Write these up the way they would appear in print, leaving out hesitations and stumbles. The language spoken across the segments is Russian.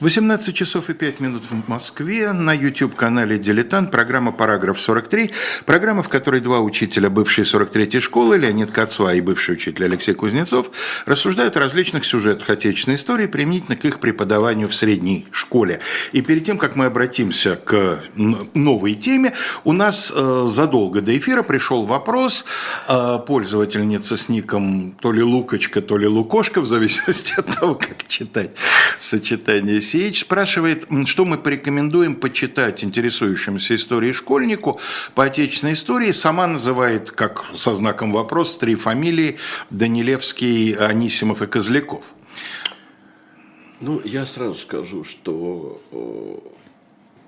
18 часов и 5 минут в Москве. На YouTube-канале «Дилетант» программа «Параграф 43». Программа, в которой два учителя бывшей 43-й школы, Леонид Кацва и бывший учитель Алексей Кузнецов, рассуждают о различных сюжетах отечественной истории, применительно к их преподаванию в средней школе. И перед тем, как мы обратимся к новой теме, у нас задолго до эфира пришел вопрос. Пользовательница с ником то ли Лукочка, то ли Лукошка, в зависимости от того, как читать сочетание «Сеич», спрашивает, что мы порекомендуем почитать интересующемуся историей школьнику по отечественной истории. Сама называет, как со знаком вопрос, три фамилии: Данилевский, Анисимов и Козляков. Ну, я сразу скажу, что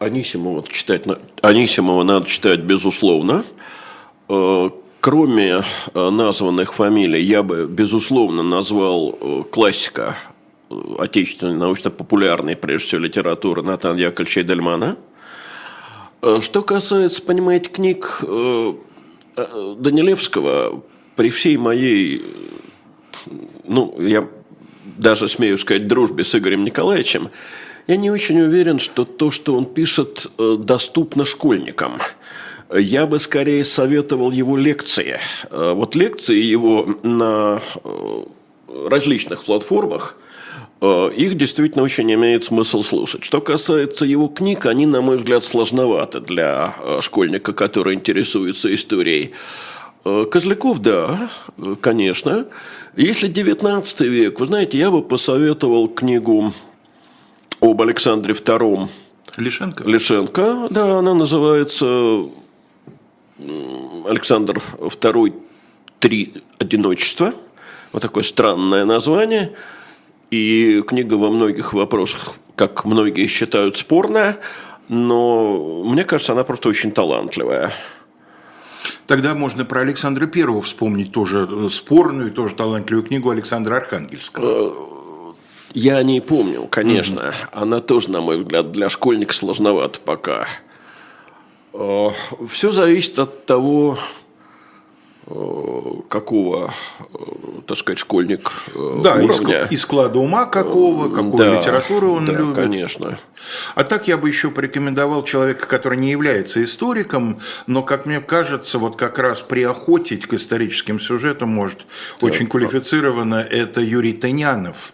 Анисимова надо читать, безусловно. Кроме названных фамилий, я бы, безусловно, назвал классика отечественной научно-популярной, прежде всего, литературы Натана Яковлевича Эйдельмана. Что касается, понимаете, книг Данилевского, при всей моей, я даже смею сказать, дружбе с Игорем Николаевичем, я не очень уверен, что то, что он пишет, доступно школьникам. Я бы скорее советовал его лекции. Вот лекции его на различных платформах, их действительно очень имеет смысл слушать. Что касается его книг, они, на мой взгляд, сложноваты для школьника, который интересуется историей. Козляков, да, конечно. Если 19 век, вы знаете, я бы посоветовал книгу об Александре II Лишенко, да, она называется «Александр II. Три одиночества». Вот такое странное название. И книга во многих вопросах, как многие считают, спорная, но мне кажется, она просто очень талантливая. Тогда можно про Александра I вспомнить, тоже спорную, тоже талантливую книгу Александра Архангельского. Я о ней помню, конечно. Она тоже, на мой взгляд, для школьника сложновато пока. Все зависит от того, какого, так сказать, школьник уровня. И склада ума какую литературу он любит. Конечно. А так я бы еще порекомендовал человека, который не является историком, но, как мне кажется, вот как раз приохотить к историческим сюжетам может очень квалифицированно. Это Юрий Тынянов.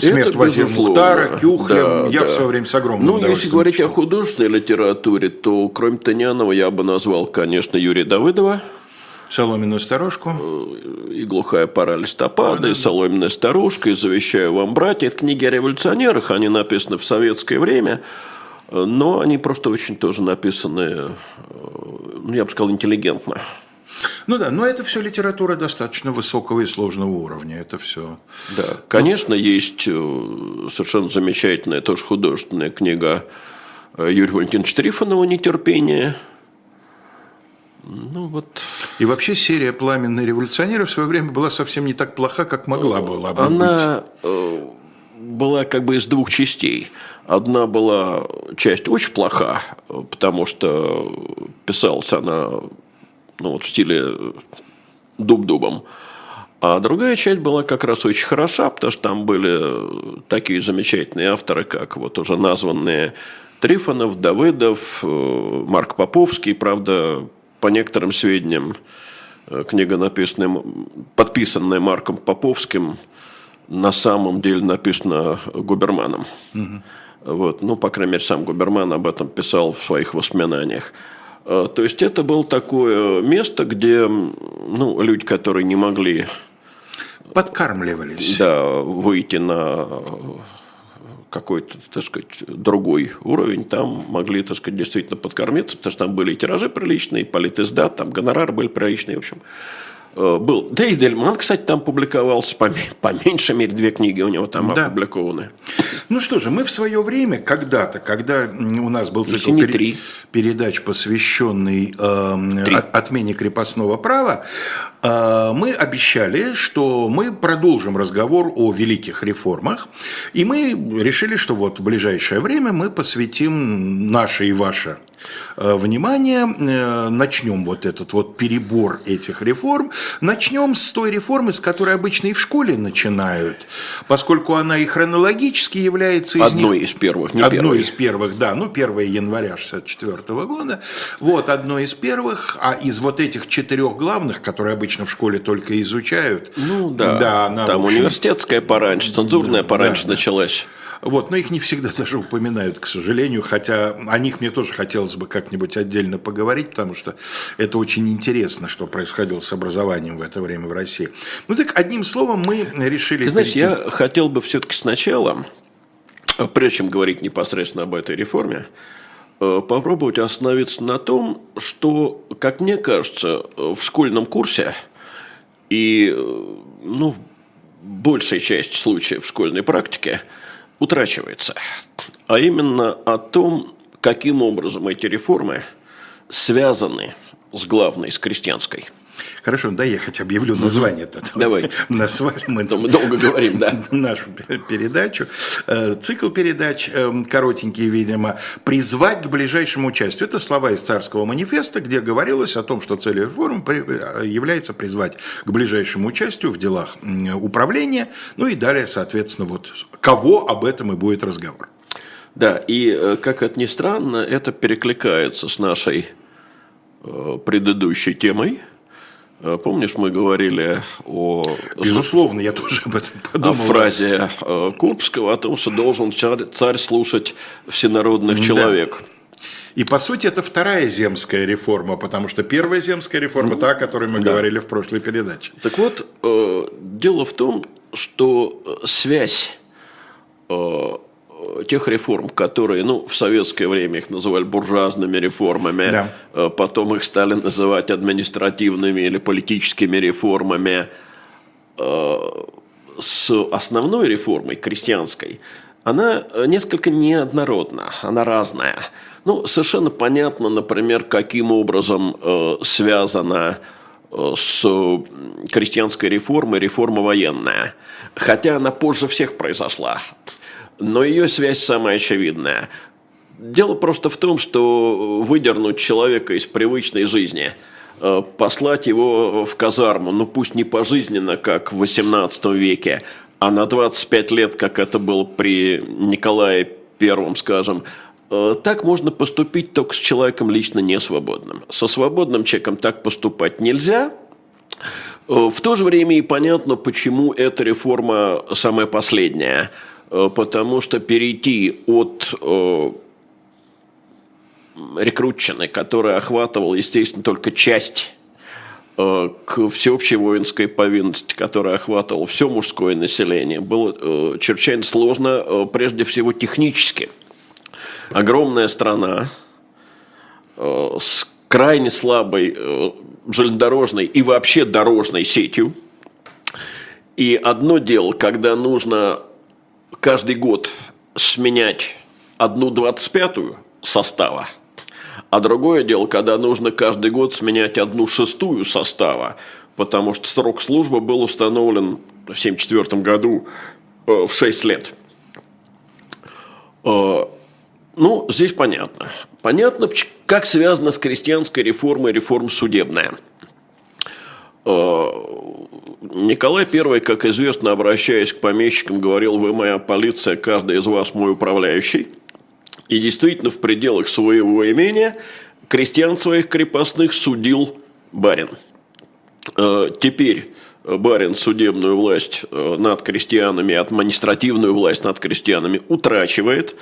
«Смерть Вазир-Мухтара», «Кюхля», в свое время с огромным удовольствием. Если говорить о художественной литературе, то кроме Тынянова я бы назвал, конечно, Юрия Давыдова. «Соломенную сторожку». И «Глухая пора листопада», и «Соломенная сторожка», и «Завещаю вам, братья». Это книги о революционерах, они написаны в советское время, но они просто очень тоже написаны, я бы сказал, интеллигентно. Но это все литература достаточно высокого и сложного уровня, это все. Да, конечно, есть совершенно замечательная тоже художественная книга Юрия Валентиновича Трифонова «Нетерпение». И вообще серия «Пламенные революционеры» в свое время была совсем не так плоха, как могла была бы она быть. Она была как бы из двух частей. Одна была часть очень плоха, потому что писалась она в стиле дуб-дубом. А другая часть была как раз очень хороша, потому что там были такие замечательные авторы, как уже названные Трифонов, Давыдов, Марк Поповский. Правда, по некоторым сведениям, книга, подписанная Марком Поповским, на самом деле написана Губерманом. По крайней мере, сам Губерман об этом писал в своих воспоминаниях. То есть, это было такое место, где люди, которые не могли... подкармливались. Да, выйти на какой-то, так сказать, другой уровень, там могли, так сказать, действительно подкормиться, потому что там были и тиражи приличные, и политиздат, там гонорары были приличные, в общем, был. Да и Эйдельман, кстати, там публиковался, по меньшей мере, две книги у него там опубликованы. Мы в свое время, когда-то, когда у нас был цикл передач, посвященный отмене крепостного права, мы обещали, что мы продолжим разговор о великих реформах, и мы решили, что вот в ближайшее время мы посвятим наше и ваше внимание, начнем вот этот вот перебор этих реформ, начнем с той реформы, с которой обычно и в школе начинают, поскольку она и хронологически является одной из первых, 1 января 1964 года, вот одной из первых, а из вот этих 4 главных, которые обычно в школе только изучают, там университетская пораньше, цензурная пораньше началась. Вот, но их не всегда даже упоминают, к сожалению, хотя о них мне тоже хотелось бы как-нибудь отдельно поговорить, потому что это очень интересно, что происходило с образованием в это время в России. Ну так, одним словом, мы решили... Ты знаешь, я хотел бы все-таки сначала, прежде чем говорить непосредственно об этой реформе, попробовать остановиться на том, что, как мне кажется, в школьном курсе и, в большей части случаев в школьной практике утрачивается, а именно о том, каким образом эти реформы связаны с главной, с крестьянской. Хорошо, да, я хотя бы объявлю название-то. Давай. Назвали мы долго говорим, да. Нашу передачу. Цикл передач, коротенький, видимо, «Призвать к ближайшему участию». Это слова из Царского манифеста, где говорилось о том, что целью реформы является призвать к ближайшему участию в делах управления. Ну и далее, соответственно, вот кого об этом и будет разговор. Да, и, как это ни странно, это перекликается с нашей предыдущей темой. Помнишь, мы говорили о... Безусловно, я тоже об этом подумал. О фразе Курбского о том, что должен царь слушать всенародных человек. И, по сути, это вторая земская реформа, потому что первая земская реформа, та, о которой мы говорили в прошлой передаче. Так вот, дело в том, что связь тех реформ, которые, в советское время их называли буржуазными реформами, потом их стали называть административными или политическими реформами, с основной реформой, крестьянской, она несколько неоднородна, она разная. Совершенно понятно, например, каким образом связана с крестьянской реформой реформа военная, хотя она позже всех произошла. Но ее связь самая очевидная. Дело просто в том, что выдернуть человека из привычной жизни, послать его в казарму, пусть не пожизненно, как в XVIII веке, а на 25 лет, как это было при Николае I, скажем, так можно поступить только с человеком лично несвободным. Со свободным человеком так поступать нельзя. В то же время и понятно, почему эта реформа самая последняя. Потому что перейти от рекрутчины, которая охватывала, естественно, только часть, к всеобщей воинской повинности, которая охватывала все мужское население, было чрезвычайно сложно, прежде всего технически. Огромная страна с крайне слабой железнодорожной и вообще дорожной сетью. И одно дело, когда нужно каждый год сменять 1/25 состава, а другое дело, когда нужно каждый год сменять 1/6 состава, потому что срок службы был установлен в 1974 году в 6 лет. Здесь понятно. Понятно, как связана с крестьянской реформой реформа судебная. Николай I, как известно, обращаясь к помещикам, говорил: «Вы моя полиция, каждый из вас мой управляющий». И действительно, в пределах своего имения крестьян своих крепостных судил барин. Теперь барин судебную власть над крестьянами, административную власть над крестьянами утрачивает.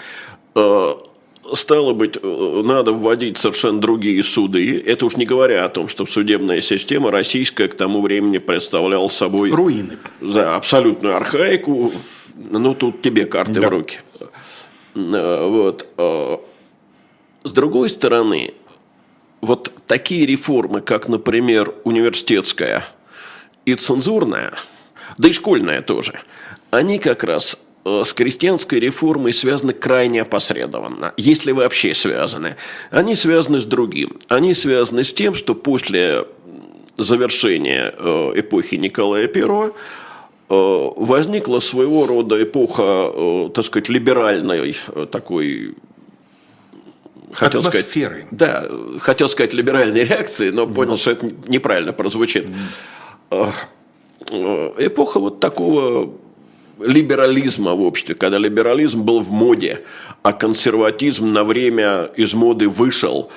Стало быть, надо вводить совершенно другие суды. Это уж не говоря о том, что судебная система российская к тому времени представляла собой... руины. Да, абсолютную архаику. Тут тебе карты в руки. Вот. С другой стороны, вот такие реформы, как, например, университетская и цензурная, да и школьная тоже, они как раз... с крестьянской реформой связаны крайне опосредованно, если вообще связаны. Они связаны с другим. Они связаны с тем, что после завершения эпохи Николая I возникла своего рода эпоха, так сказать, либеральной такой... Атмосферы. Да, хотел сказать либеральной реакции, но понял, что это неправильно прозвучит. Эпоха вот такого либерализма в обществе, когда либерализм был в моде, а консерватизм на время из моды вышел,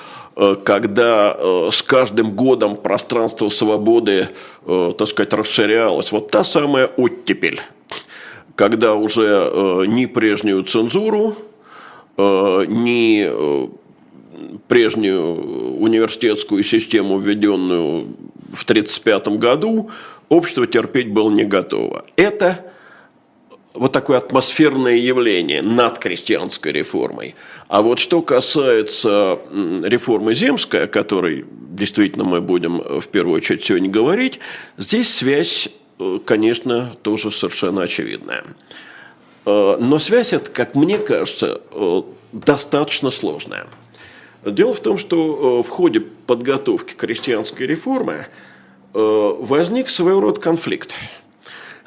когда с каждым годом пространство свободы, так сказать, расширялось. Вот та самая оттепель, когда уже ни прежнюю цензуру, ни прежнюю университетскую систему, введенную в 1935 году, общество терпеть было не готово. Это вот такое атмосферное явление над крестьянской реформой. А вот что касается реформы земской, о которой действительно мы будем в первую очередь сегодня говорить, здесь связь, конечно, тоже совершенно очевидная. Но связь эта, как мне кажется, достаточно сложная. Дело в том, что в ходе подготовки крестьянской реформы возник своего рода конфликт.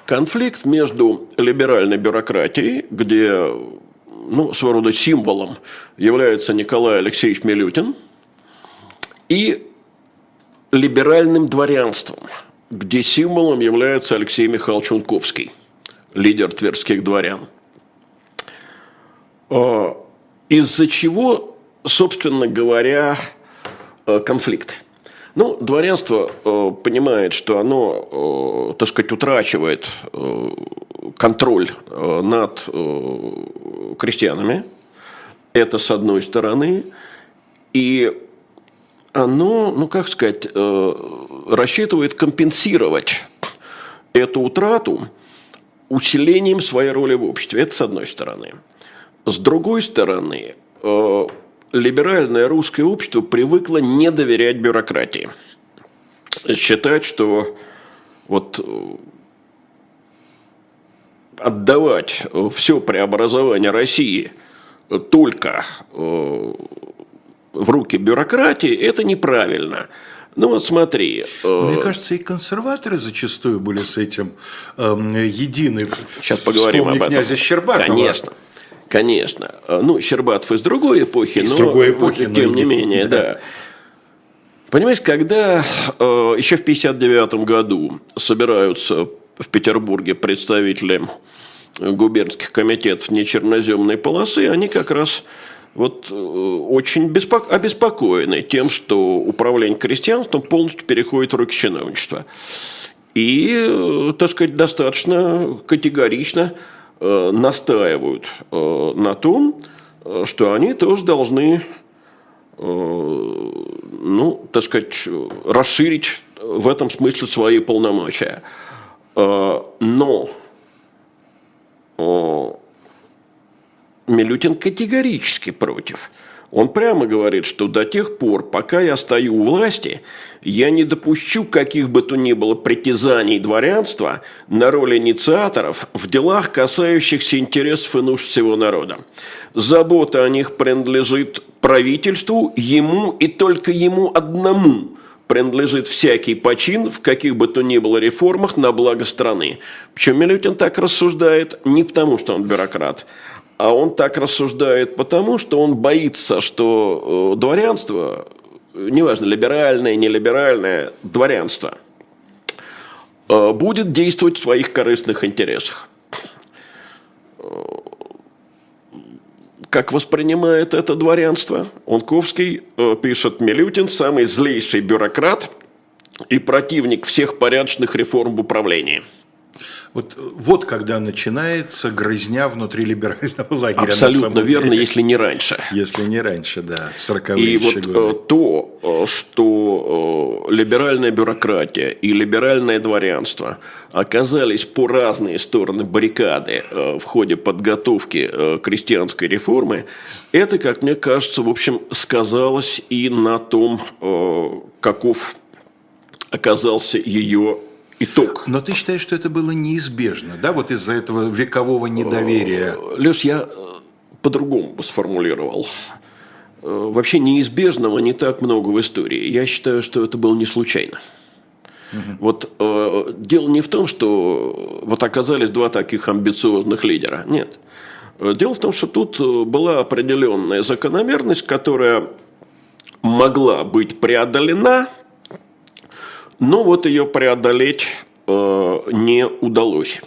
Конфликт между либеральной бюрократией, где своего рода символом является Николай Алексеевич Милютин, и либеральным дворянством, где символом является Алексей Михайлович Унковский, лидер тверских дворян. Из-за чего, собственно говоря, конфликт? Дворянство понимает, что оно, так сказать, утрачивает контроль над крестьянами. Это с одной стороны. И оно, рассчитывает компенсировать эту утрату усилением своей роли в обществе. Это с одной стороны. С другой стороны, либеральное русское общество привыкло не доверять бюрократии. Считать, что отдавать все преобразование России только в руки бюрократии – это неправильно. Смотри. Мне кажется, и консерваторы зачастую были с этим едины. Сейчас поговорим об этом. Князя Щербатова. Конечно. Щербатов из другой эпохи, тем не менее. Понимаешь, когда еще в 1959 году собираются в Петербурге представители губернских комитетов нечерноземной полосы, они как раз очень обеспокоены тем, что управление крестьянством полностью переходит в руки чиновничества. И, так сказать, достаточно категорично настаивают на том, что они тоже должны, расширить в этом смысле свои полномочия. Но Милютин категорически против. Он прямо говорит, что до тех пор, пока я стою у власти, я не допущу каких бы то ни было притязаний дворянства на роль инициаторов в делах, касающихся интересов и нужд всего народа. Забота о них принадлежит правительству, ему и только ему одному принадлежит всякий почин в каких бы то ни было реформах на благо страны. Причем Милютин так рассуждает не потому, что он бюрократ, а он так рассуждает потому, что он боится, что дворянство, неважно, либеральное, нелиберальное, дворянство, будет действовать в своих корыстных интересах. Как воспринимает это дворянство? Унковский пишет: Милютин – самый злейший бюрократ и противник всех порядочных реформ в управлении. Вот когда начинается грызня внутри либерального лагеря. Абсолютно верно, если не раньше. Если не раньше, да, в 40-е годы. И то, что либеральная бюрократия и либеральное дворянство оказались по разные стороны баррикады в ходе подготовки крестьянской реформы, это, как мне кажется, в общем, сказалось и на том, каков оказался ее итог. Но ты считаешь, что это было неизбежно, да, из-за этого векового недоверия? Лёш, я по-другому сформулировал. Вообще неизбежного не так много в истории. Я считаю, что это было не случайно. Вот дело не в том, что вот оказались два таких амбициозных лидера. Нет. Дело в том, что тут была определенная закономерность, которая могла быть преодолена, но вот ее преодолеть не удалось.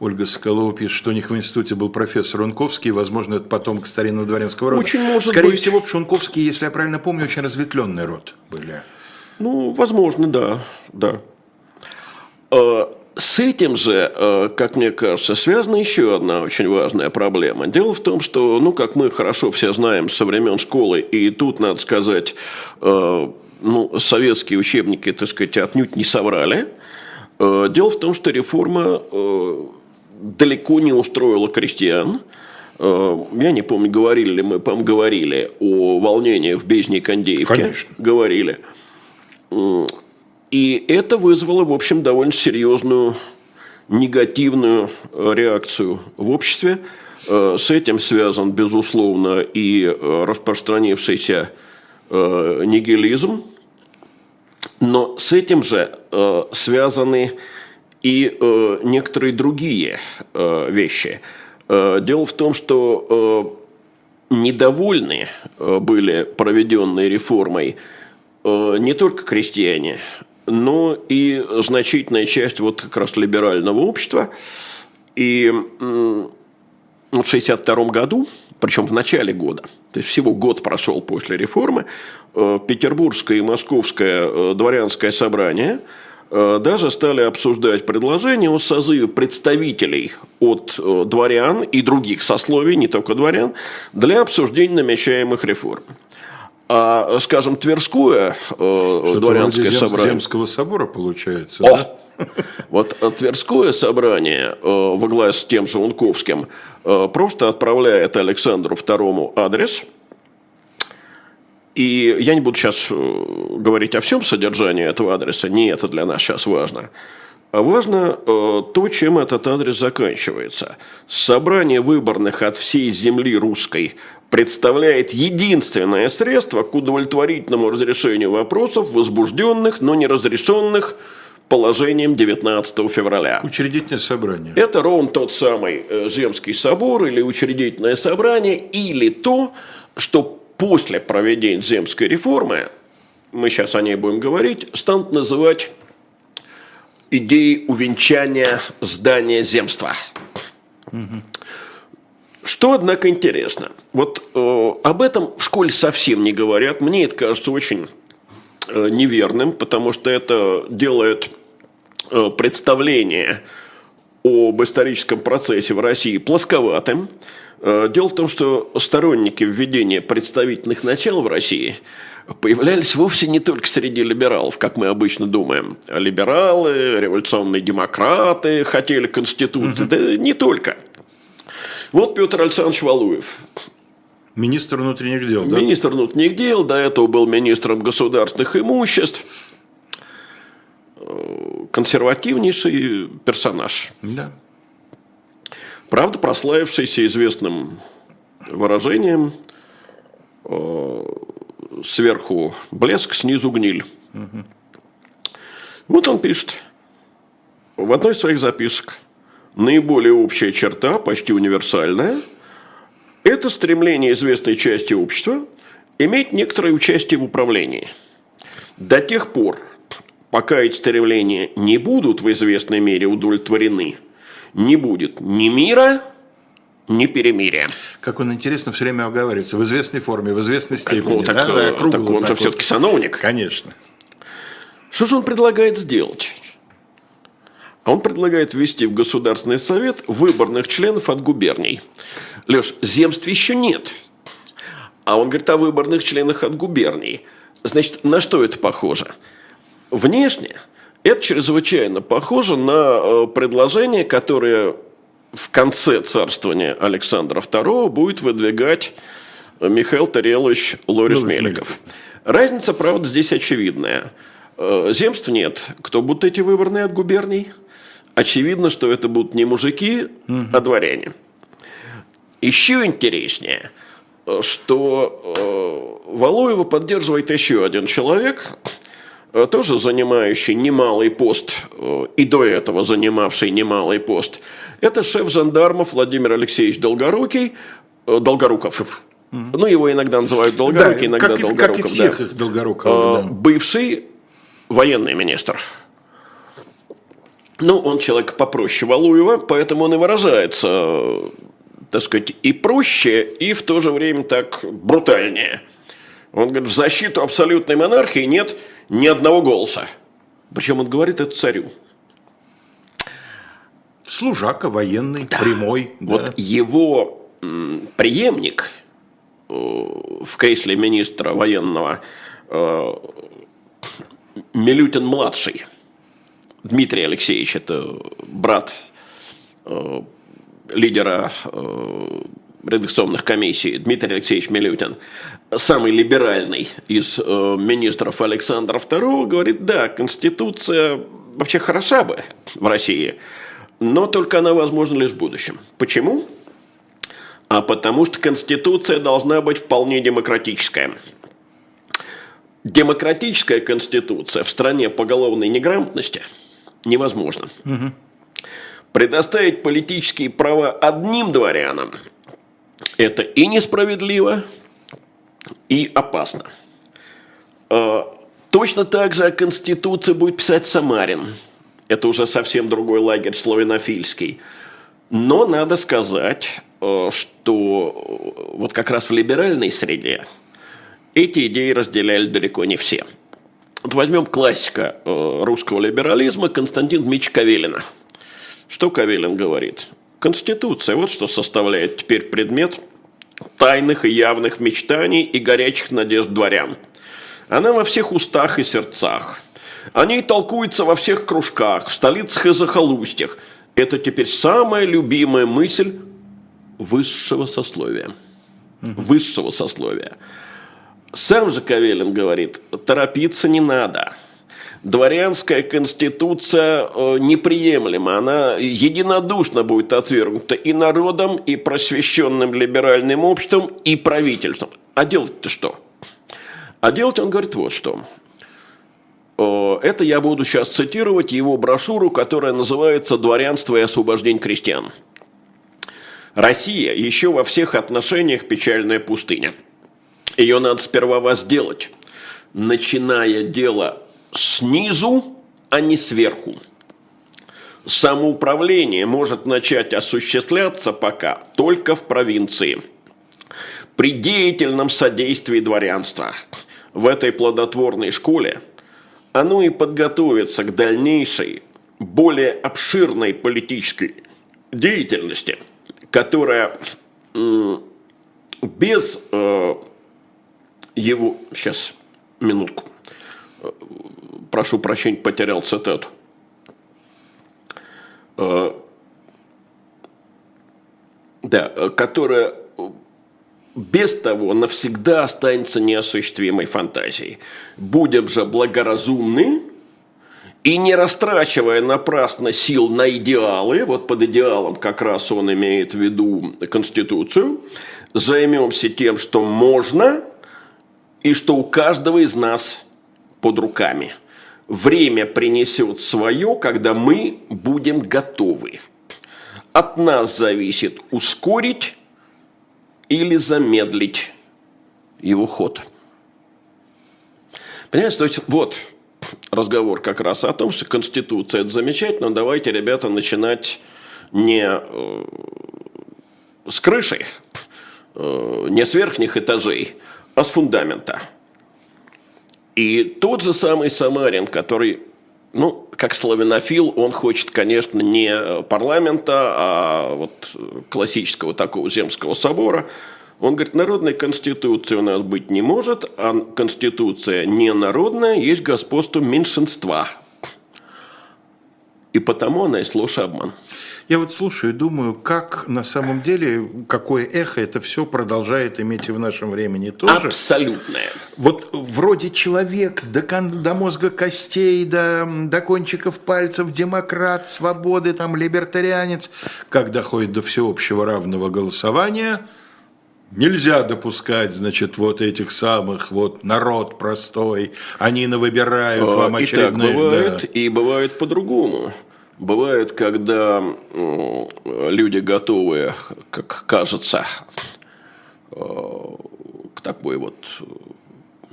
Ольга Соколова пишет, что у них в институте был профессор Унковский, возможно, это потомок старинного дворянского рода. Очень может Скорее всего, потому что Унковские, если я правильно помню, очень разветвленный род были. Ну, возможно, да. С этим же, как мне кажется, связана еще одна очень важная проблема. Дело в том, что, ну, как мы хорошо все знаем со времен школы, и тут, надо сказать, ну, советские учебники, так сказать, отнюдь не соврали. Дело в том, что реформа далеко не устроила крестьян. Я не помню, говорили ли мы, по-моему, говорили о волнении в Бездне и Кондеевке. Конечно. Говорили. И это вызвало, в общем, довольно серьезную негативную реакцию в обществе. С этим связан, безусловно, и распространившийся нигилизм. Но с этим же связаны и некоторые другие вещи. Дело в том, что недовольны были проведенной реформой не только крестьяне, но и значительная часть вот как раз либерального общества. И в 1962 году, причем в начале года, то есть всего год прошел после реформы, Петербургское и Московское дворянское собрание даже стали обсуждать предложение о созыве представителей от дворян и других сословий, не только дворян, для обсуждения намечаемых реформ. А, скажем, Тверское дворянское собрание... Земского собора, получается, да? Вот Тверское собрание во главе с тем же Унковским просто отправляет Александру II адрес. И я не буду сейчас говорить о всем содержании этого адреса, не это для нас сейчас важно. А важно то, чем этот адрес заканчивается. Собрание выборных от всей земли русской представляет единственное средство к удовлетворительному разрешению вопросов, возбужденных, но не разрешенных положением 19 февраля. Учредительное собрание. Это ровно тот самый Земский собор или учредительное собрание, или то, что после проведения земской реформы, мы сейчас о ней будем говорить, станут называть идеей увенчания здания земства. Что, однако, интересно, вот об этом в школе совсем не говорят. Мне это кажется очень неверным, потому что это делает представление об историческом процессе в России плосковатым. Дело в том, что сторонники введения представительных начал в России появлялись вовсе не только среди либералов, как мы обычно думаем. Либералы, революционные демократы хотели конституции, да не только. Вот Петр Александрович Валуев. Министр внутренних дел, да? Министр внутренних дел, до этого был министром государственных имуществ. Консервативнейший персонаж. Да. Правда, прославившийся известным выражением «сверху блеск, снизу гниль». Вот он пишет в одной из своих записок. Наиболее общая черта, почти универсальная, это стремление известной части общества иметь некоторое участие в управлении. До тех пор, пока эти стремления не будут в известной мере удовлетворены, не будет ни мира, ни перемирия. Как он, интересно, все время оговаривается. В известной форме, в известной степени. Ну, так, да, круглый, так он же все-таки сановник. Конечно. Что же он предлагает сделать? Он предлагает ввести в Государственный совет выборных членов от губерний. Леш, земств еще нет. А он говорит о выборных членах от губерний. Значит, на что это похоже? Внешне это чрезвычайно похоже на предложение, которое в конце царствования Александра II будет выдвигать Михаил Тарелович Лорис-Меликов. Разница, правда, здесь очевидная. Земств нет. Кто будут эти выборные от губерний? Очевидно, что это будут не мужики, а дворяне. Еще интереснее, что Валуева поддерживает еще один человек, тоже занимающий немалый пост, и до этого занимавший немалый пост, это шеф жандармов Владимир Алексеевич Долгорукий, Долгоруков. Ну, его иногда называют Долгорукий, иногда Долгоруков. Как и всех их Долгоруков. Бывший военный министр. Ну, он человек попроще Валуева, поэтому он и выражается, так сказать, и проще, и в то же время так брутальнее. Он говорит, в защиту абсолютной монархии нет ни одного голоса. Причем он говорит это царю. Служака, военный, да. Прямой. Вот да. Его преемник в кресле министра военного Милютин-младший. Дмитрий Алексеевич, это брат лидера редакционных комиссий, Дмитрий Алексеевич Милютин, самый либеральный из министров Александра II, говорит, да, Конституция вообще хороша бы в России, но только она возможна лишь в будущем. Почему? А потому что Конституция должна быть вполне демократическая. Демократическая Конституция в стране поголовной неграмотности невозможно. Угу. Предоставить политические права одним дворянам – это и несправедливо, и опасно. Точно так же о Конституции будет писать Самарин. Это уже совсем другой лагерь, славянофильский. Но надо сказать, что вот как раз в либеральной среде эти идеи разделяли далеко не все. Вот возьмем классика русского либерализма Константина Дмитриевича Кавелина. Что Кавелин говорит? Конституция – вот что составляет теперь предмет тайных и явных мечтаний и горячих надежд дворян. Она во всех устах и сердцах. О ней толкуется во всех кружках, в столицах и захолустьях. Это теперь самая любимая мысль высшего сословия. Высшего сословия. Сам же Кавелин говорит, торопиться не надо. Дворянская конституция неприемлема, она единодушно будет отвергнута и народом, и просвещенным либеральным обществом, и правительством. А делать-то что? А делать, он говорит, вот что. Это я буду сейчас цитировать его брошюру, которая называется «Дворянство и освобождение крестьян». Россия еще во всех отношениях печальная пустыня. Ее надо сперва возделать, начиная дело снизу, а не сверху. Самоуправление может начать осуществляться пока только в провинции, при деятельном содействии дворянства. В этой плодотворной школе оно и подготовится к дальнейшей, более обширной политической деятельности, которая без... его, сейчас, минутку, прошу прощения, потерял цитату. Да, которая без того навсегда останется неосуществимой фантазией. Будем же благоразумны и не растрачивая напрасно сил на идеалы, вот под идеалом как раз он имеет в виду Конституцию, займемся тем, что можно, и что у каждого из нас под руками. Время принесет свое, когда мы будем готовы. От нас зависит ускорить или замедлить его ход. Понимаете, то есть вот разговор как раз о том, что Конституция – это замечательно, давайте, ребята, начинать не с крыши, не с верхних этажей, а с фундамента. И тот же самый Самарин, который, ну, как славянофил, он хочет, конечно, не парламента, а вот классического такого земского собора. Он говорит, народной конституции у нас быть не может, а конституция ненародная, есть господство меньшинства. И потому она и ложь и обман. Я вот слушаю и думаю, как на самом деле, какое эхо это все продолжает иметь и в нашем времени тоже. Абсолютное. Вот вроде человек до мозга костей, до кончиков пальцев, демократ, свободы, там, либертарианец, как доходит до всеобщего равного голосования, Нельзя допускать, значит, вот этих самых, вот народ простой, они навыбирают вам очередные. И так бывает, да. И бывает по-другому. Бывает, когда люди готовы, как кажется, к такой вот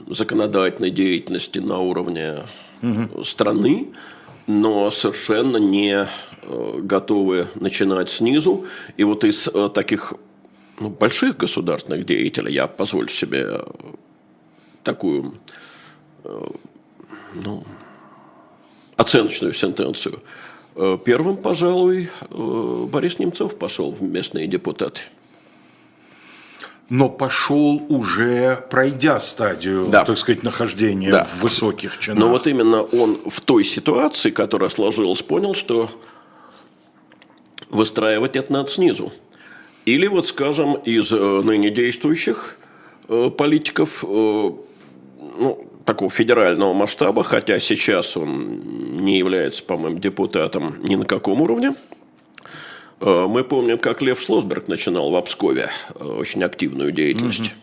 законодательной деятельности на уровне страны, но совершенно не готовы начинать снизу. И вот из таких больших государственных деятелей, я позволю себе такую оценочную сентенцию. Первым, пожалуй, Борис Немцов пошел в местные депутаты. Но пошел уже, пройдя стадию, так сказать, нахождения в высоких чинах. Но вот именно он в той ситуации, которая сложилась, понял, что выстраивать это надо снизу. Или вот, скажем, из ныне действующих политиков такого федерального масштаба, хотя сейчас он не является, по-моему, депутатом ни на каком уровне. Мы помним, как Лев Шлосберг начинал в Обскове очень активную деятельность.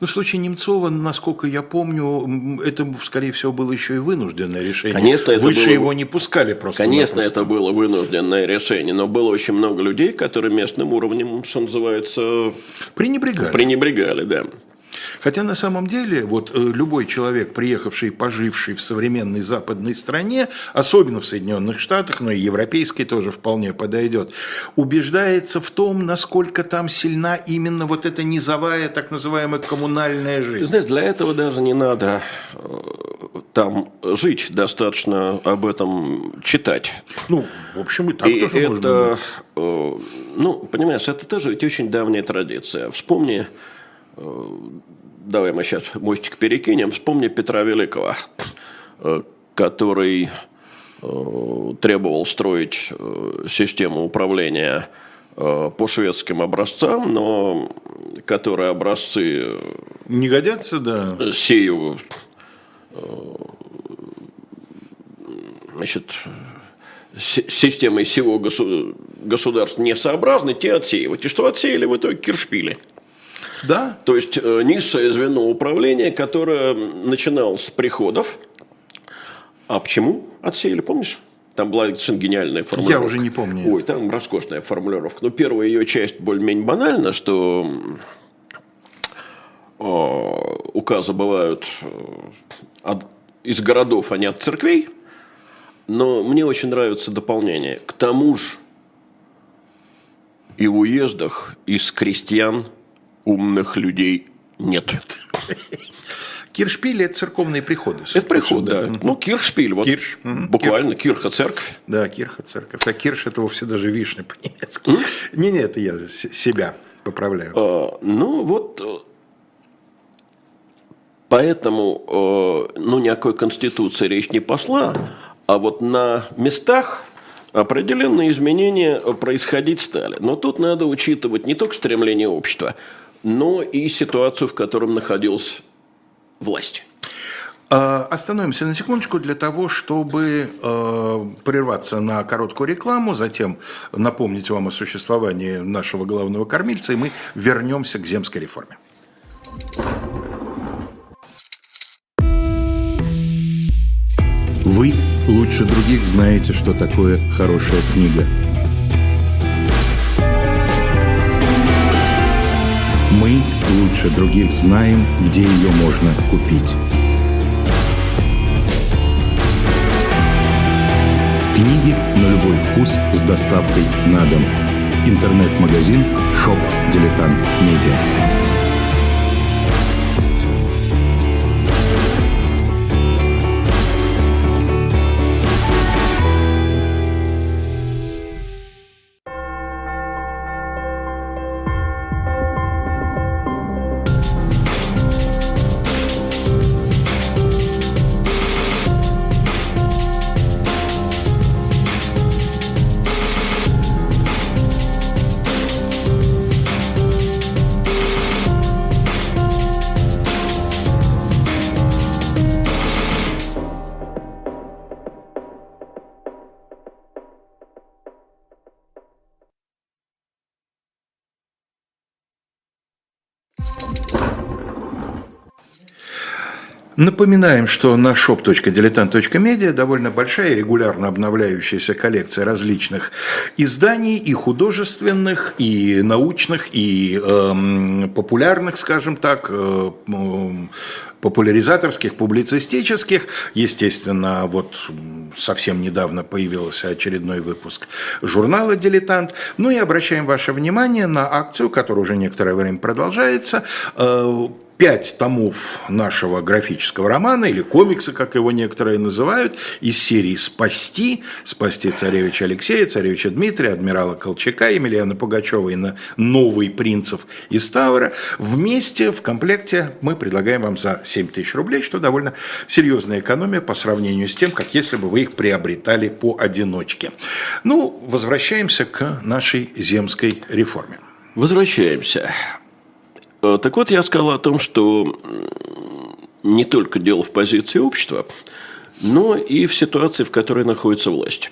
В случае Немцова, насколько я помню, это, скорее всего, было еще и вынужденное решение. Конечно, выше его не пускали просто. Конечно, это было вынужденное решение, но было очень много людей, которые местным уровнем, что называется, пренебрегали, да. Хотя на самом деле вот любой человек, приехавший и поживший в современной западной стране, особенно в Соединенных Штатах, но и европейский тоже вполне подойдет, убеждается в том, насколько там сильна именно вот эта низовая, так называемая коммунальная жизнь. Ты знаешь, для этого даже не надо там жить, достаточно об этом читать. В общем, и так и тоже это, можно. Понимаешь, это тоже ведь очень давняя традиция. Вспомни. Давай мы сейчас мостик перекинем. Вспомни Петра Великого, который требовал строить систему управления по шведским образцам, но которые образцы не годятся, да? Сию, значит, системой сего государства несообразны, те отсеивать. И что отсеяли в итоге? Киршпили. Да? То есть низшее звено управления, которое начиналось с приходов. А почему отсеяли, помнишь? Там была совершенно гениальная формулировка. Я уже не помню. Ой, там роскошная формулировка. Но первая ее часть более-менее банальна, что указы бывают из городов, а не от церквей. Но мне очень нравится дополнение. К тому же и в уездах из крестьян умных людей нет. Киршпиль – это церковные приходы. Это приход, да. Киршпиль. Вот кирш. Буквально кирха – церковь. Да, кирха – церковь. А кирш – это вовсе даже вишня по-немецки. Не, это я себя поправляю. Поэтому, ни о какой конституции речь не пошла, а вот на местах определенные изменения происходить стали. Но тут надо учитывать не только стремление общества, но и ситуацию, в которой находилась власть. Остановимся на секундочку для того, чтобы прерваться на короткую рекламу, затем напомнить вам о существовании нашего главного кормильца, и мы вернемся к земской реформе. Вы лучше других знаете, что такое хорошая книга. Мы лучше других знаем, где ее можно купить. Книги на любой вкус с доставкой на дом. Интернет-магазин «Шоп Дилетант Медиа». Напоминаем, что на shop.diletant.media довольно большая и регулярно обновляющаяся коллекция различных изданий, и художественных, и научных, и популярных, скажем так, популяризаторских, публицистических. Естественно, вот совсем недавно появился очередной выпуск журнала «Дилетант». Ну и обращаем ваше внимание на акцию, которая уже некоторое время продолжается. 5 томов нашего графического романа, или комикса, как его некоторые называют, из серии «Спасти царевича Алексея, царевича Дмитрия, адмирала Колчака, Емельяна Пугачева и новый принцев из Тауэра». Вместе, в комплекте, мы предлагаем вам за 7 000 рублей, что довольно серьезная экономия по сравнению с тем, как если бы вы их приобретали поодиночке. Ну, возвращаемся к нашей земской реформе. Возвращаемся. Так вот, я сказал о том, что не только дело в позиции общества, но и в ситуации, в которой находится власть.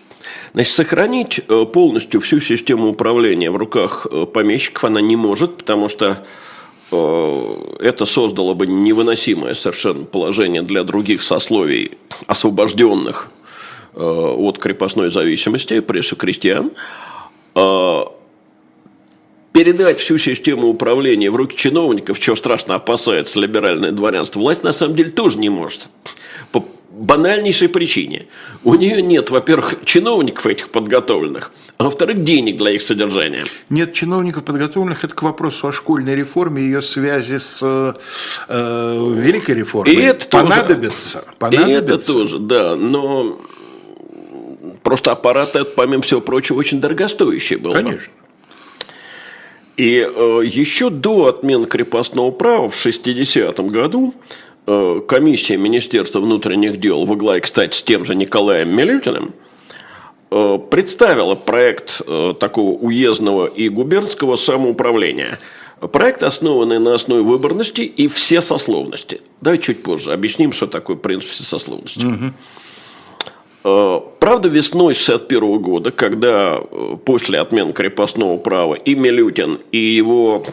Значит, сохранить полностью всю систему управления в руках помещиков она не может, потому что это создало бы невыносимое совершенно положение для других сословий, освобожденных от крепостной зависимости, прежде крестьян. Передать всю систему управления в руки чиновников, чего страшно опасается либеральное дворянство, власть на самом деле тоже не может. По банальнейшей причине. У нее нет, во-первых, чиновников этих подготовленных, а во-вторых, денег для их содержания. Нет чиновников подготовленных, это к вопросу о школьной реформе и ее связи с великой реформой. И это понадобится. И это тоже, да, но просто аппарат этот, помимо всего прочего, очень дорогостоящий был. Конечно. И еще до отмены крепостного права в 1960 году комиссия Министерства внутренних дел во главе, кстати, с тем же Николаем Милютиным, представила проект такого уездного и губернского самоуправления. Проект, основанный на основе выборности и всесословности. Давай чуть позже объясним, что такое принцип всесословности. Угу. Правда, весной 1961 года, когда после отмены крепостного права и Милютин, и его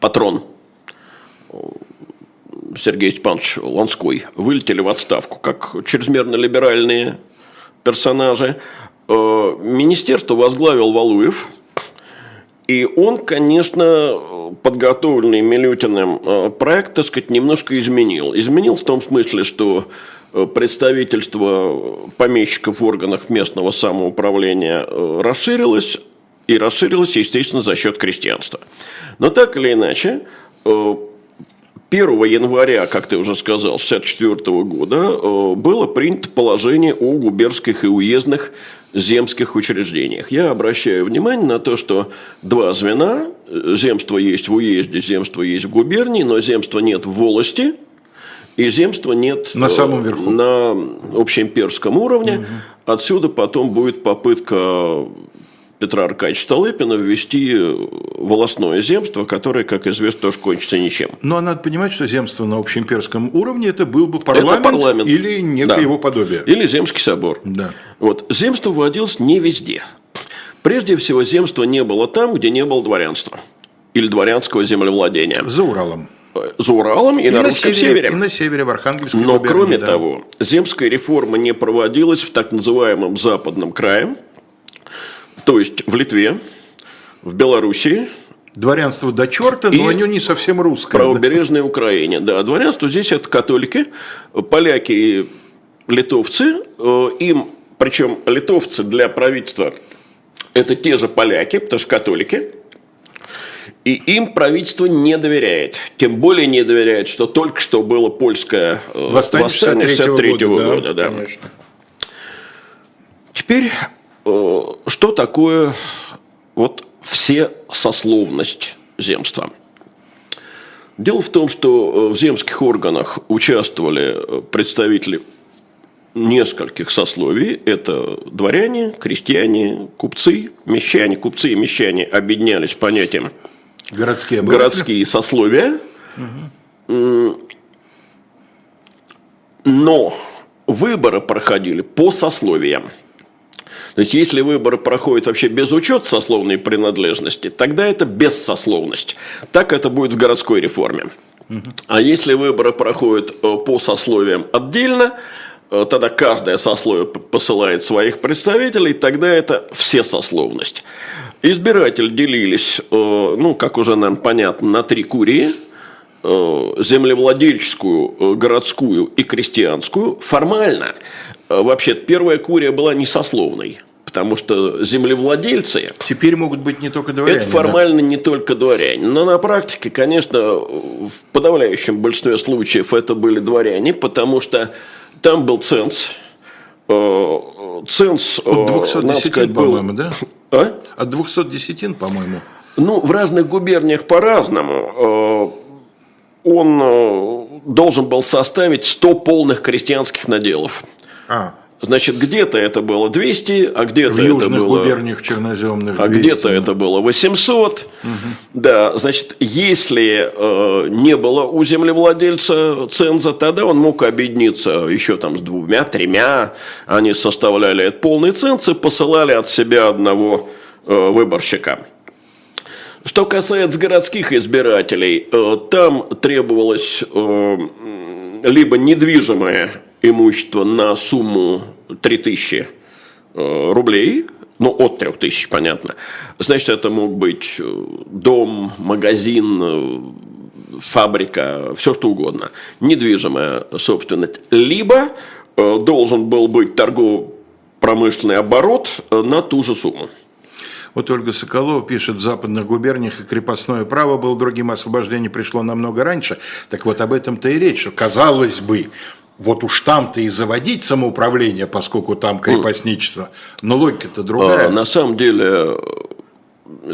патрон Сергей Степанович Ланской вылетели в отставку как чрезмерно либеральные персонажи, министерство возглавил Валуев, и он, конечно, подготовленный Милютиным проект, так сказать, немножко изменил. Изменил в том смысле, что представительство помещиков в органах местного самоуправления расширилось, и расширилось, естественно, за счет крестьянства. Но так или иначе, 1 января, как ты уже сказал, 1964 года было принято положение о губернских и уездных земских учреждениях. Я обращаю внимание на то, что два звена, земство есть в уезде, земство есть в губернии, но земства нет в волости, и земства нет на самом верху, на общеимперском уровне. Угу. Отсюда потом будет попытка Петра Аркадьевича Столыпина ввести волостное земство, которое, как известно, тоже кончится ничем. Но надо понимать, что земство на общеимперском уровне – это был бы парламент или некое его подобие. Или земский собор. Да. Вот. Земство вводилось не везде. Прежде всего, земство не было там, где не было дворянства или дворянского землевладения. За Уралом и на русском севере. И на севере, в Архангельской губернии. Но кроме того, земская реформа не проводилась в так называемом западном крае, то есть в Литве, в Белоруссии. Дворянство до черта, но оно не совсем русское. Правобережной Украине, да. Дворянство здесь это католики, поляки и литовцы. Им, причем литовцы для правительства это те же поляки, потому что католики. И им правительство не доверяет. Тем более не доверяет, что только что было польское восстание 1963 года. Да, конечно. Теперь, что такое вот всесословность земства? Дело в том, что в земских органах участвовали представители нескольких сословий. Это дворяне, крестьяне, купцы, мещане. Купцы и мещане объединялись понятием городские сословия. Угу. Но выборы проходили по сословиям. То есть, если выборы проходят вообще без учета сословной принадлежности, тогда это бессословность. Так это будет в городской реформе. А если выборы проходят по сословиям отдельно, тогда каждое сословие посылает своих представителей, тогда это всесословность. Избиратели делились, ну, как уже, наверное, понятно, на три курии: землевладельческую, городскую и крестьянскую. Формально, вообще, первая курия была несословной, потому что землевладельцы... Теперь могут быть не только дворяне. Это формально, да, не только дворяне. Но на практике, конечно, в подавляющем большинстве случаев это были дворяне, потому что там был ценз. Ценз... От 200 десятин, по-моему, да? А? От 200 десятин, по-моему. Ну, в разных губерниях по-разному. Он должен был составить 100 полных крестьянских наделов. А. Значит, где-то это было 200, а где-то это было... В южных губерниях черноземных 200. А где-то это было 800. Угу. Да, значит, если не было у землевладельца ценза, тогда он мог объединиться еще там с двумя, тремя. Они составляли этот полный ценз и посылали от себя одного выборщика. Что касается городских избирателей, там требовалось либо недвижимое имущество на сумму 3000 рублей, ну, от 3000, понятно. Значит, это мог быть дом, магазин, фабрика, все что угодно. Недвижимая собственность. Либо должен был быть торгово-промышленный оборот на ту же сумму. Вот Ольга Соколова пишет: в западных губерниях и крепостное право было другим, освобождение пришло намного раньше. Так вот, об этом-то и речь, что, казалось бы, вот уж там-то и заводить самоуправление, поскольку там крепостничество. Но логика-то другая. На самом деле,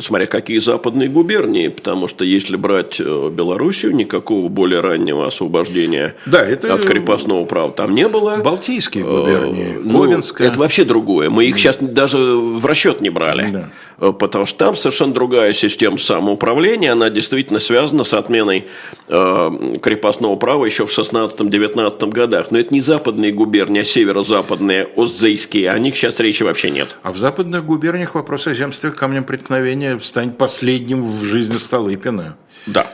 смотря какие западные губернии, потому что если брать Белоруссию, никакого более раннего освобождения, да, это... от крепостного права там не было. Балтийские губернии, Ковенская. Ну, это вообще другое. Мы их сейчас даже в расчет не брали. Да. Потому что там совершенно другая система самоуправления. Она действительно связана с отменой крепостного права еще в 16-19 годах. Но это не западные губернии, а северо-западные, остзейские. О них сейчас речи вообще нет. А в западных губерниях вопрос о земстве камнем преткновения станет последним в жизни Столыпина. Да.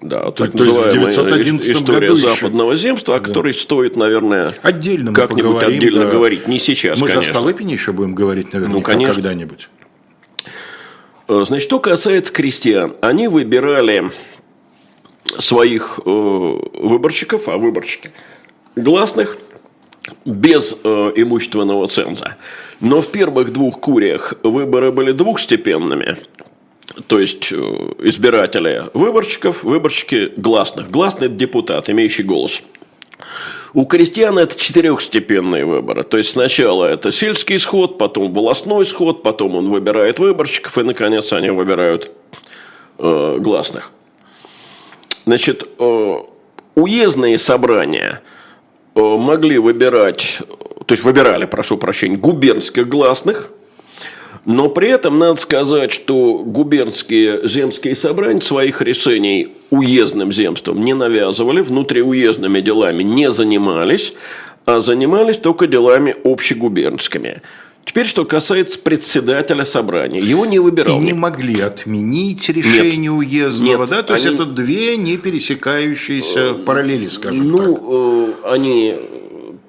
Да, так называемая история западного земства, о которой стоит, наверное, как-нибудь отдельно говорить. Не сейчас, конечно. Мы же о Столыпине еще будем говорить, наверное, когда-нибудь. Значит, что касается крестьян. Они выбирали своих выборщиков, а выборщики гласных, без имущественного ценза. Но в первых двух куриях выборы были двухстепенными. То есть, избиратели выборщиков, выборщики гласных. Гласный – это депутат, имеющий голос. У крестьян это четырехстепенные выборы. То есть, сначала это сельский сход, потом волостной сход, потом он выбирает выборщиков, и, наконец, они выбирают гласных. Значит, уездные собрания могли выбирать, то есть выбирали, прошу прощения, губернских гласных, но при этом надо сказать, что губернские земские собрания своих решений уездным земством не навязывали, внутриуездными делами не занимались, а занимались только делами общегубернскими. Теперь, что касается председателя собрания. Его не выбирал. И не могли отменить решение уездного. Нет, да? То есть, это две не пересекающиеся параллели, скажем так. Ну, они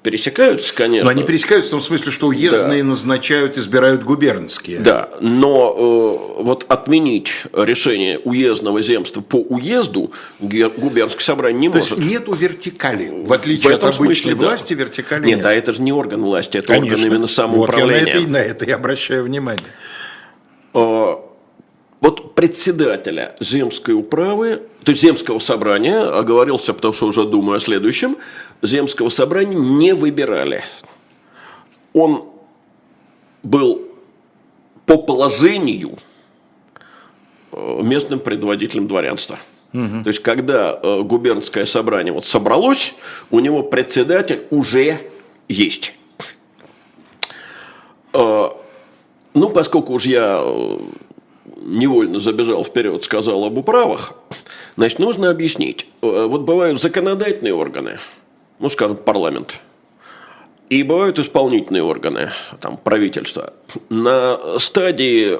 пересекаются, конечно. Но они пересекаются в том смысле, что уездные, да, назначают, избирают губернские. Да, но вот отменить решение уездного земства по уезду губернское собрание не может. То есть, нету вертикали. В отличие от обычной власти, да, вертикали нет. Нет, а это же не орган власти, это, конечно, орган именно самоуправления. Вот я на это я обращаю внимание. Вот председателя земской управы, то есть земского собрания, оговорился, потому что уже думаю о следующем, земского собрания не выбирали. Он был по положению местным предводителем дворянства. Угу. То есть, когда губернское собрание вот собралось, у него председатель уже есть. Ну, поскольку уж я невольно забежал вперед, сказал об управах, значит, нужно объяснить. Вот бывают законодательные органы, ну, скажем, парламент, И бывают исполнительные органы, там, правительство. На стадии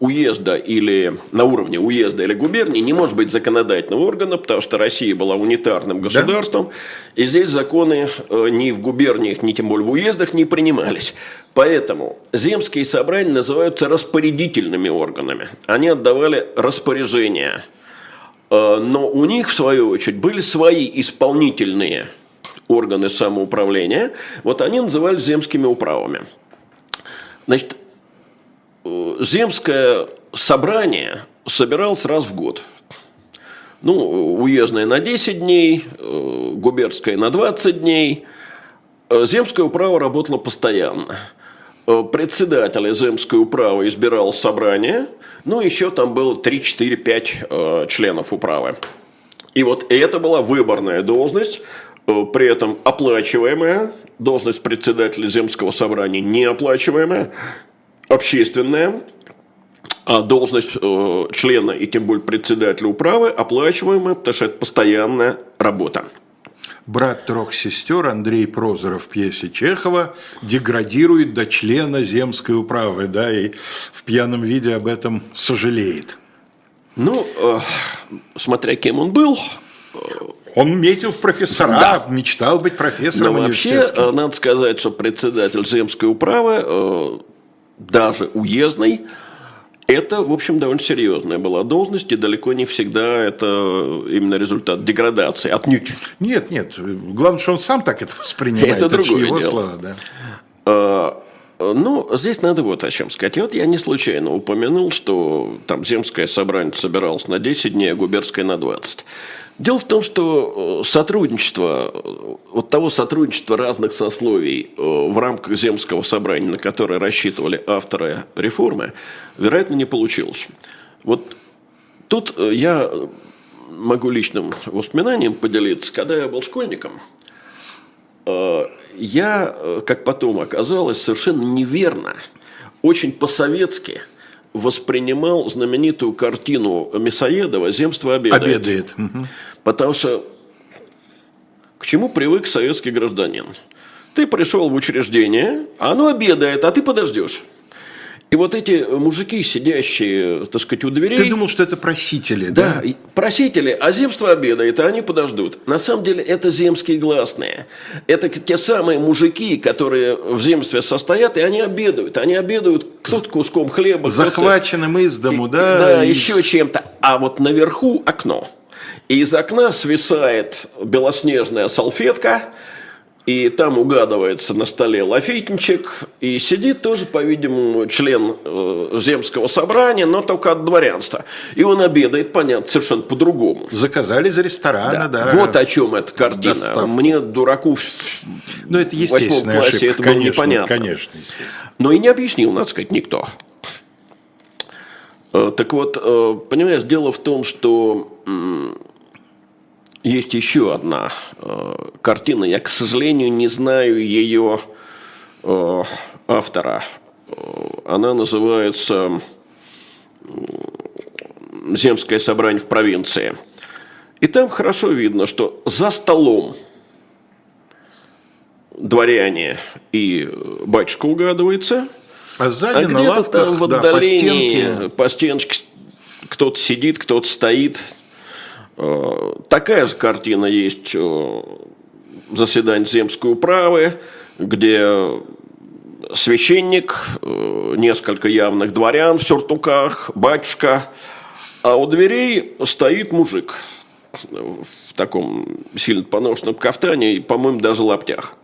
уезда или на уровне уезда или губернии не может быть законодательного органа, потому что Россия была унитарным государством, да? И здесь законы ни в губерниях, ни тем более в уездах не принимались. Поэтому земские собрания называются распорядительными органами. Они отдавали распоряжения, но у них, в свою очередь, были свои исполнительные органы самоуправления, вот они назывались земскими управами. Значит, земское собрание собиралось раз в год. Ну, уездное на 10 дней, губернское на 20 дней. Земское управо работало постоянно. Председателя земской управы избирал собрание, ну, еще там было 3-4-5 членов управы. И вот это была выборная должность, при этом оплачиваемая, должность председателя земского собрания неоплачиваемая, общественная, а должность члена и тем более председателя управы оплачиваемая, потому что это постоянная работа. Брат трех сестер Андрей Прозоров в пьесе Чехова деградирует до члена земской управы, да, и в пьяном виде об этом сожалеет. Ну, смотря кем он был. Он метил в профессора, да. Мечтал быть профессором. Но вообще, надо сказать, что председатель земской управы, даже уездный, это, в общем, довольно серьезная была должность, и далеко не всегда это именно результат деградации. Отнюдь. Нет, нет. Главное, что он сам так это воспринимает. Это другое его дело. Слова, да. Ну, здесь надо вот о чем сказать. И вот я не случайно упомянул, что там земское собрание собиралось на 10 дней, а губернское на 20. Дело в том, что сотрудничество, вот того сотрудничества разных сословий в рамках земского собрания, на которое рассчитывали авторы реформы, вероятно, не получилось. Вот тут я могу личным воспоминанием поделиться. Когда я был школьником, я, как потом оказалось, совершенно неверно, очень по-советски воспринимал знаменитую картину Мясоедова «Земство обедает». Потому что к чему привык советский гражданин? Ты пришел в учреждение, а оно обедает, а ты подождешь. И вот эти мужики, сидящие, так сказать, у дверей... Ты думал, что это просители, да? Да, просители, а земство обедает, а они подождут. На самом деле это земские гласные. Это те самые мужики, которые в земстве состоят, и они обедают. Они обедают кто-то куском хлеба. Захваченным из дому, да? Да, еще чем-то. А вот наверху окно. И из окна свисает белоснежная салфетка, и там угадывается на столе лафитничек, и сидит тоже, по-видимому, член земского собрания, но только от дворянства. И он обедает, понятно, совершенно по-другому. Заказали из ресторана, да. Вот о чем эта картина. Доставку. Мне, дураку, ну, это естественная ошибка, это было непонятно. Конечно, естественно. Но и не объяснил, надо сказать, никто. Так вот, понимаешь, дело в том, что... Есть еще одна картина, я, к сожалению, не знаю ее автора. Она называется «Земское собрание в провинции». И там хорошо видно, что за столом дворяне и батюшка угадывается, а сзади на где-то лавках, там в отдалении, да, по стеночке кто-то сидит, кто-то стоит. Такая же картина есть заседание земской управы, где священник, несколько явных дворян в сюртуках, батюшка, а у дверей стоит мужик в таком сильно поношенном кафтане и, по-моему, даже лаптях.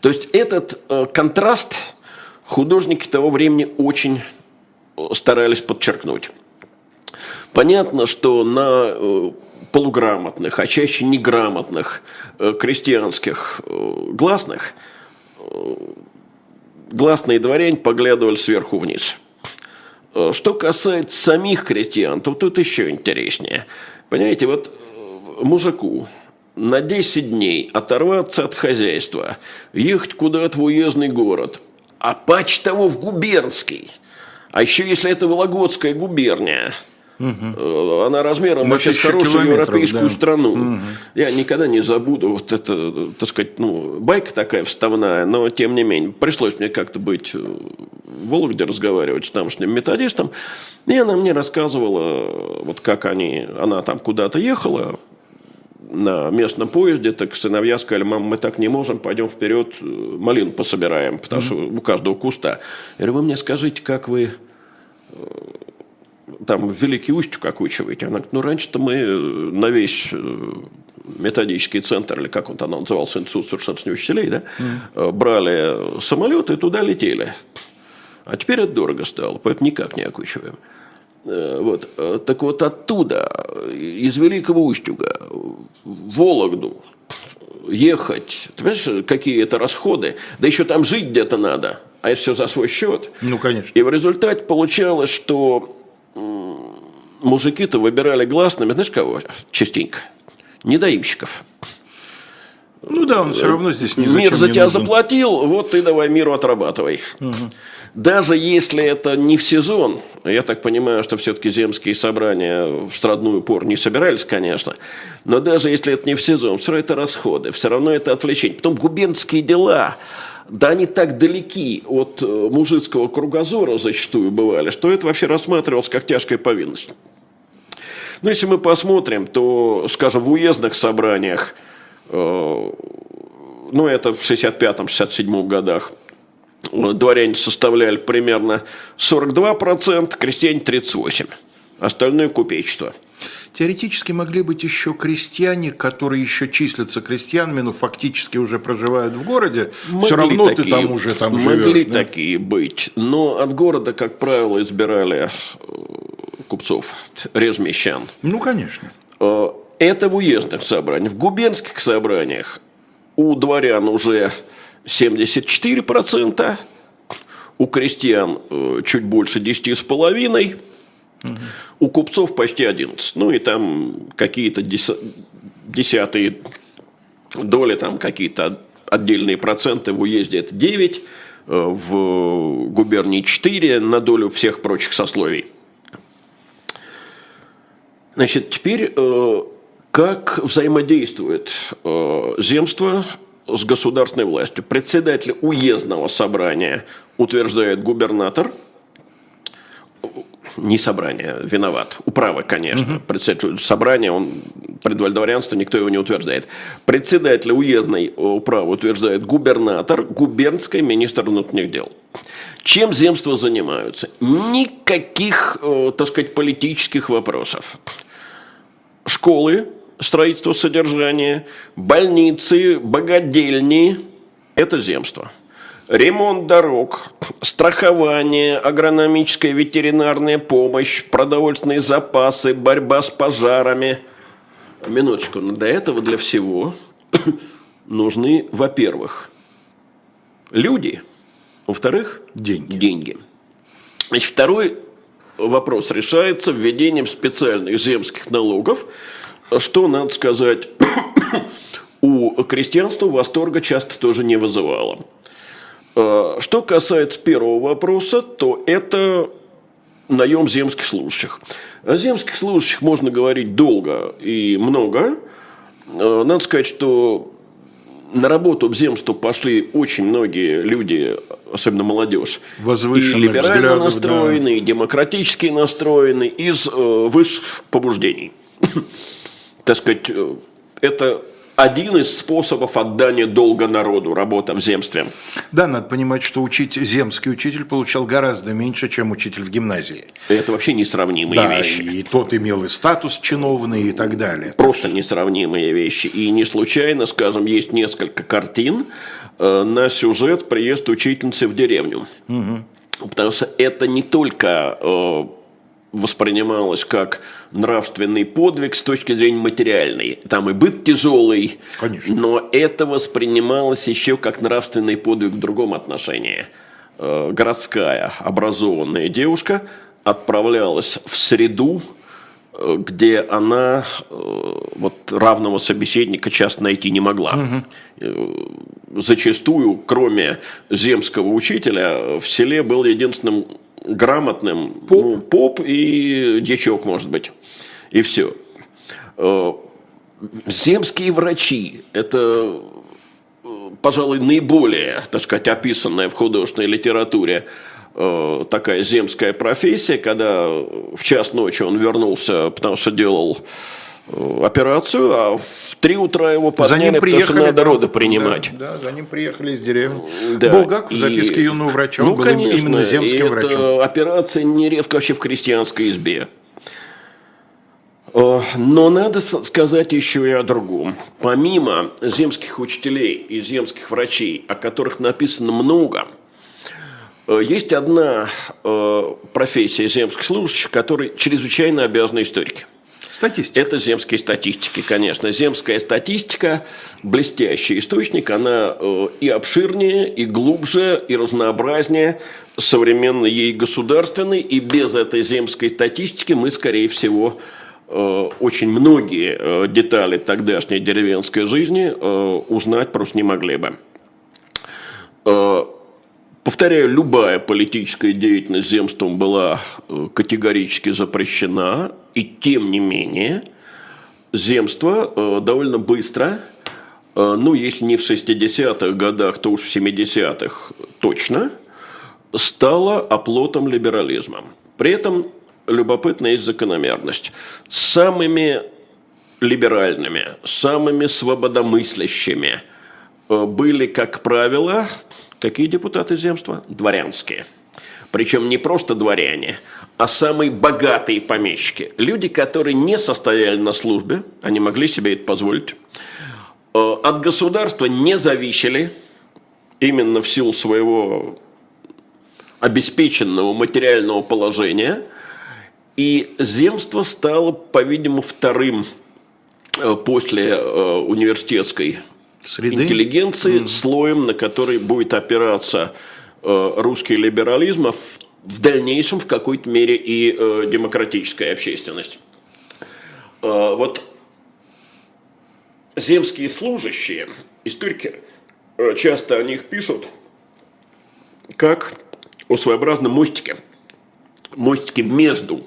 То есть этот контраст художники того времени очень старались подчеркнуть. Понятно, что на полуграмотных, а чаще неграмотных крестьянских гласных, гласные дворяне поглядывали сверху вниз. Что касается самих крестьян, то тут еще интереснее. Понимаете, вот мужику на 10 дней оторваться от хозяйства, ехать куда-то в уездный город, а паче того в губернский, а еще если это Вологодская губерния, Угу. Она размером вообще с хорошую европейскую страну. Угу. Я никогда не забуду вот это, так сказать, ну, байка такая вставная, но тем не менее. Пришлось мне как-то быть в Вологде, разговаривать с тамошним методистом. И она мне рассказывала, вот как она там куда-то ехала на местном поезде, так сыновья сказали: мам, мы так не можем, пойдем вперед, малину пособираем, потому что у каждого куста. Я говорю: вы мне скажите, как вы там Великий Устюг окучиваете? Она говорит: ну, раньше-то мы на весь методический центр, или как он там назывался, институт совершенствования учителей, да, брали самолеты и туда летели. А теперь это дорого стало, поэтому никак не окучиваем. Вот. Так вот оттуда, из Великого Устюга, в Вологду ехать, ты понимаешь, какие это расходы, да еще там жить где-то надо, а это все за свой счет. Ну, конечно. И в результате получалось, что мужики-то выбирали гласными, знаешь кого, частенько, недоимщиков. Ну да, он все равно здесь не нужен. Мир за тебя заплатил, вот ты давай миру отрабатывай. Угу. Даже если это не в сезон, я так понимаю, что все-таки земские собрания в страдную пору не собирались, конечно, но даже если это не в сезон, все равно это расходы, все равно это отвлечение. Потом губернские дела, да они так далеки от мужицкого кругозора зачастую бывали, что это вообще рассматривалось как тяжкая повинность. Но если мы посмотрим, то, скажем, в уездных собраниях, ну, это в 65-67 годах, дворяне составляли примерно 42%, крестьяне 38%, остальное купечество. Теоретически могли быть еще крестьяне, которые еще числятся крестьянами, но фактически уже проживают в городе. Могли все равно такие, ты там уже там живешь. Могли такие быть, но от города, как правило, избирали купцов, резмещан. Ну, конечно. Это в уездных собраниях. В губернских собраниях у дворян уже 74%, у крестьян чуть больше 10,5%, у купцов почти 11%. Ну, и там какие-то десятые доли, там какие-то отдельные проценты. В уезде это 9%, в губернии 4% на долю всех прочих сословий. Значит, теперь... Как взаимодействует земство с государственной властью? Председатель уездного собрания утверждает губернатор. Не собрание, виноват. Управа, конечно. Угу. Председатель собрания, он предвальдворянство, никто его не утверждает. Председатель уездной управы утверждает губернатор, губернский министр внутренних дел. Чем земство занимаются? Никаких, так сказать, политических вопросов. Школы, строительство, содержание, больницы, богадельни – это земство. Ремонт дорог, страхование, агрономическая ветеринарная помощь, продовольственные запасы, борьба с пожарами. Минуточку, но до этого для всего нужны, во-первых, люди, во-вторых, деньги. Значит, второй вопрос решается введением специальных земских налогов, что, надо сказать, у крестьянства восторга часто тоже не вызывало. Что касается первого вопроса, то это наем земских служащих. О земских служащих можно говорить долго и много. Надо сказать, что на работу в земству пошли очень многие люди, особенно молодежь, и либерально настроенные, да, и демократически настроенные, из высших побуждений. Так сказать, это... Один из способов отдания долга народу – работа в земстве. Да, надо понимать, что земский учитель получал гораздо меньше, чем учитель в гимназии. Это вообще несравнимые, да, вещи. И тот имел и статус чиновный, и так далее. Просто несравнимые вещи. И не случайно, скажем, есть несколько картин на сюжет «Приезд учительницы в деревню». Угу. Потому что это не только воспринималось как нравственный подвиг с точки зрения материальной. Там и быт тяжелый, конечно, но это воспринималось еще как нравственный подвиг в другом отношении. Городская образованная девушка отправлялась в среду, где она вот равного собеседника часто найти не могла. Угу. Зачастую, кроме земского учителя, в селе был единственным грамотным поп. Ну, поп и дьячок, может быть, и все. Земские врачи – это, пожалуй, наиболее, так сказать, описанная в художественной литературе такая земская профессия, когда в 1:00 ночи он вернулся, потому что делал операцию, а в 3 утра его подняли, потому что надо роды принимать. Да, да, за ним приехали из деревни. Да, Булгаков в записке юного врача, ну, был конечно, именно земским врачом. Это операция нередко вообще в крестьянской избе. Но надо сказать еще и о другом. Помимо земских учителей и земских врачей, о которых написано много, есть одна профессия земских служащих, которой чрезвычайно обязаны историки. Статистика. Это земские статистики, конечно. Земская статистика – блестящий источник. Она и обширнее, и глубже, и разнообразнее современной ей государственной. И без этой земской статистики мы, скорее всего, очень многие детали тогдашней деревенской жизни узнать просто не могли бы. Повторяю, любая политическая деятельность земством была категорически запрещена, и тем не менее земство довольно быстро, ну если не в 60-х годах, то уж в 70-х точно, стало оплотом либерализма. При этом любопытная есть закономерность. Самыми либеральными, самыми свободомыслящими были, как правило, какие депутаты земства? Дворянские. Причем не просто дворяне, а самые богатые помещики. Люди, которые не состояли на службе, они могли себе это позволить, от государства не зависели именно в силу своего обеспеченного материального положения. И земство стало, по-видимому, вторым после университетской среды, интеллигенции слоем, на который будет опираться русский либерализм, а в дальнейшем в какой-то мере и демократическая общественность. Вот земские служащие, историки часто о них пишут как о своеобразном мостике, мостике между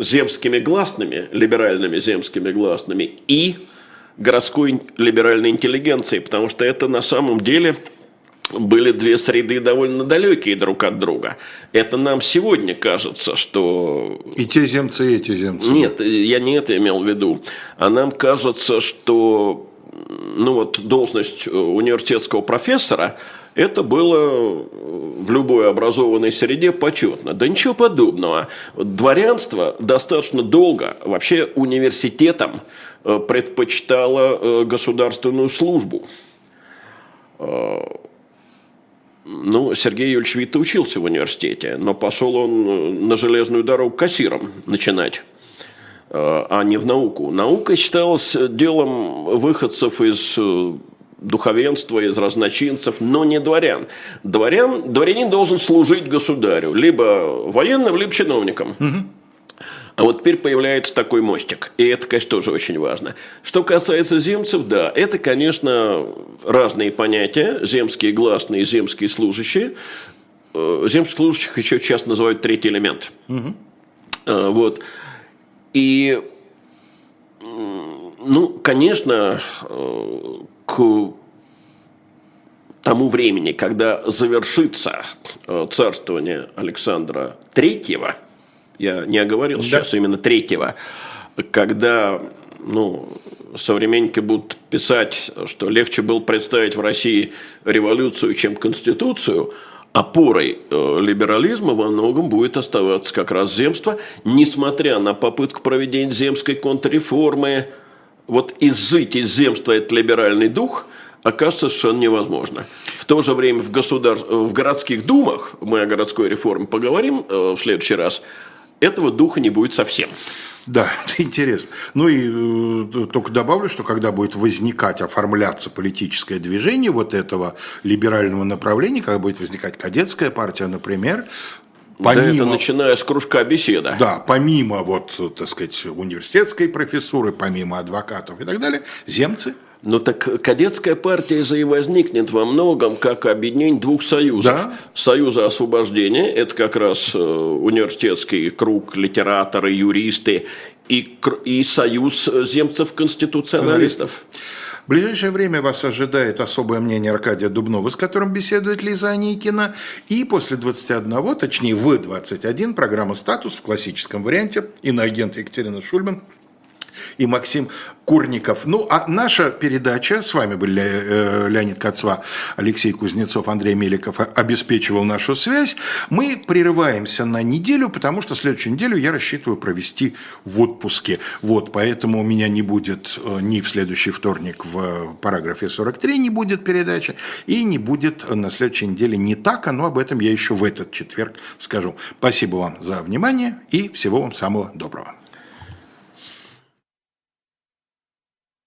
земскими гласными, либеральными земскими гласными и городской либеральной интеллигенцией, потому что это на самом деле были две среды довольно далекие друг от друга. Это нам сегодня кажется, что... И те земцы, и эти земцы. Нет, я не это имел в виду. А нам кажется, что ну вот, должность университетского профессора это было в любой образованной среде почетно. Да ничего подобного. Дворянство достаточно долго вообще университетом предпочитало государственную службу. Ну, Сергей Юрьевич Витте учился в университете, но пошел он на железную дорогу кассиром начинать, а не в науку. Наука считалась делом выходцев из... духовенства, из разночинцев, но не дворян. Дворянин должен служить государю, либо военным, либо чиновникам. Угу. А вот теперь появляется такой мостик. И это, конечно, тоже очень важно. Что касается земцев, да, это, конечно, разные понятия. Земские гласные, земские служащие. Земских служащих еще часто называют третий элемент. Угу. Вот. И, ну, конечно... к тому времени, когда завершится царствование Александра III, я не оговорил сейчас именно III, когда ну, современники будут писать, что легче было представить в России революцию, чем конституцию, опорой либерализма во многом будет оставаться как раз земство, несмотря на попытку проведения земской контрреформы. Вот изжить из земства этот либеральный дух окажется совершенно невозможно. В то же время в городских думах, мы о городской реформе поговорим в следующий раз, этого духа не будет совсем. Да, это интересно. Ну и только добавлю, что когда будет возникать, оформляться политическое движение вот этого либерального направления, когда будет возникать кадетская партия, например, помимо, да, это начиная с кружка беседа. Да, помимо вот, так сказать, университетской профессуры, помимо адвокатов и так далее, земцы Ну так кадетская партия же и возникнет во многом как объединение двух союзов. Да? Союза освобождения, это как раз университетский круг, литераторы, юристы, и союз земцев-конституционалистов. В ближайшее время вас ожидает особое мнение Аркадия Дубнова, с которым беседует Лиза Аникина. И после 21, точнее в 21, программа «Статус» в классическом варианте. Иноагент Екатерина Шульман и Максим Курников. Ну, а наша передача, с вами были Леонид Кацва, Алексей Кузнецов, Андрей Меликов, обеспечивал нашу связь. Мы прерываемся на неделю, потому что следующую неделю я рассчитываю провести в отпуске. Вот, поэтому у меня не будет ни в следующий вторник в параграфе 43 не будет передачи, и не будет на следующей неделе не так, но об этом я еще в этот четверг скажу. Спасибо вам за внимание и всего вам самого доброго.